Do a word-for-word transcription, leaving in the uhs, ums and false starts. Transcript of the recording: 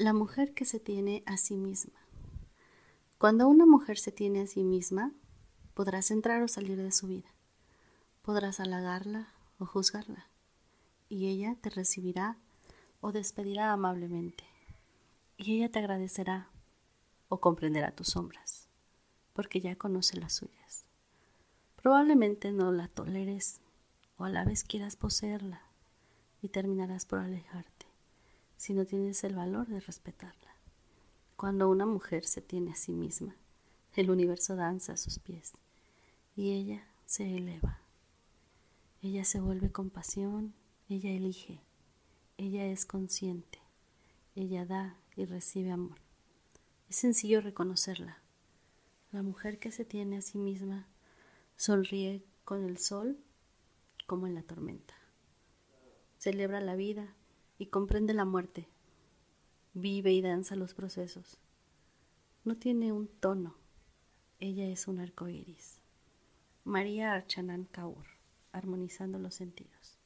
La mujer que se tiene a sí misma. Cuando una mujer se tiene a sí misma, podrás entrar o salir de su vida. Podrás halagarla o juzgarla, y ella te recibirá o despedirá amablemente, y ella te agradecerá o comprenderá tus sombras, porque ya conoce las suyas. Probablemente no la toleres o a la vez quieras poseerla, y terminarás por alejarte si no tienes el valor de respetarla. Cuando una mujer se tiene a sí misma, el universo danza a sus pies y ella se eleva. Ella se vuelve compasión, ella elige, ella es consciente, ella da y recibe amor. Es sencillo reconocerla. La mujer que se tiene a sí misma sonríe con el sol como en la tormenta. Celebra la vida y comprende la muerte. Vive y danza los procesos. No tiene un tono. Ella es un arco iris. María Archanan Kaur, armonizando los sentidos.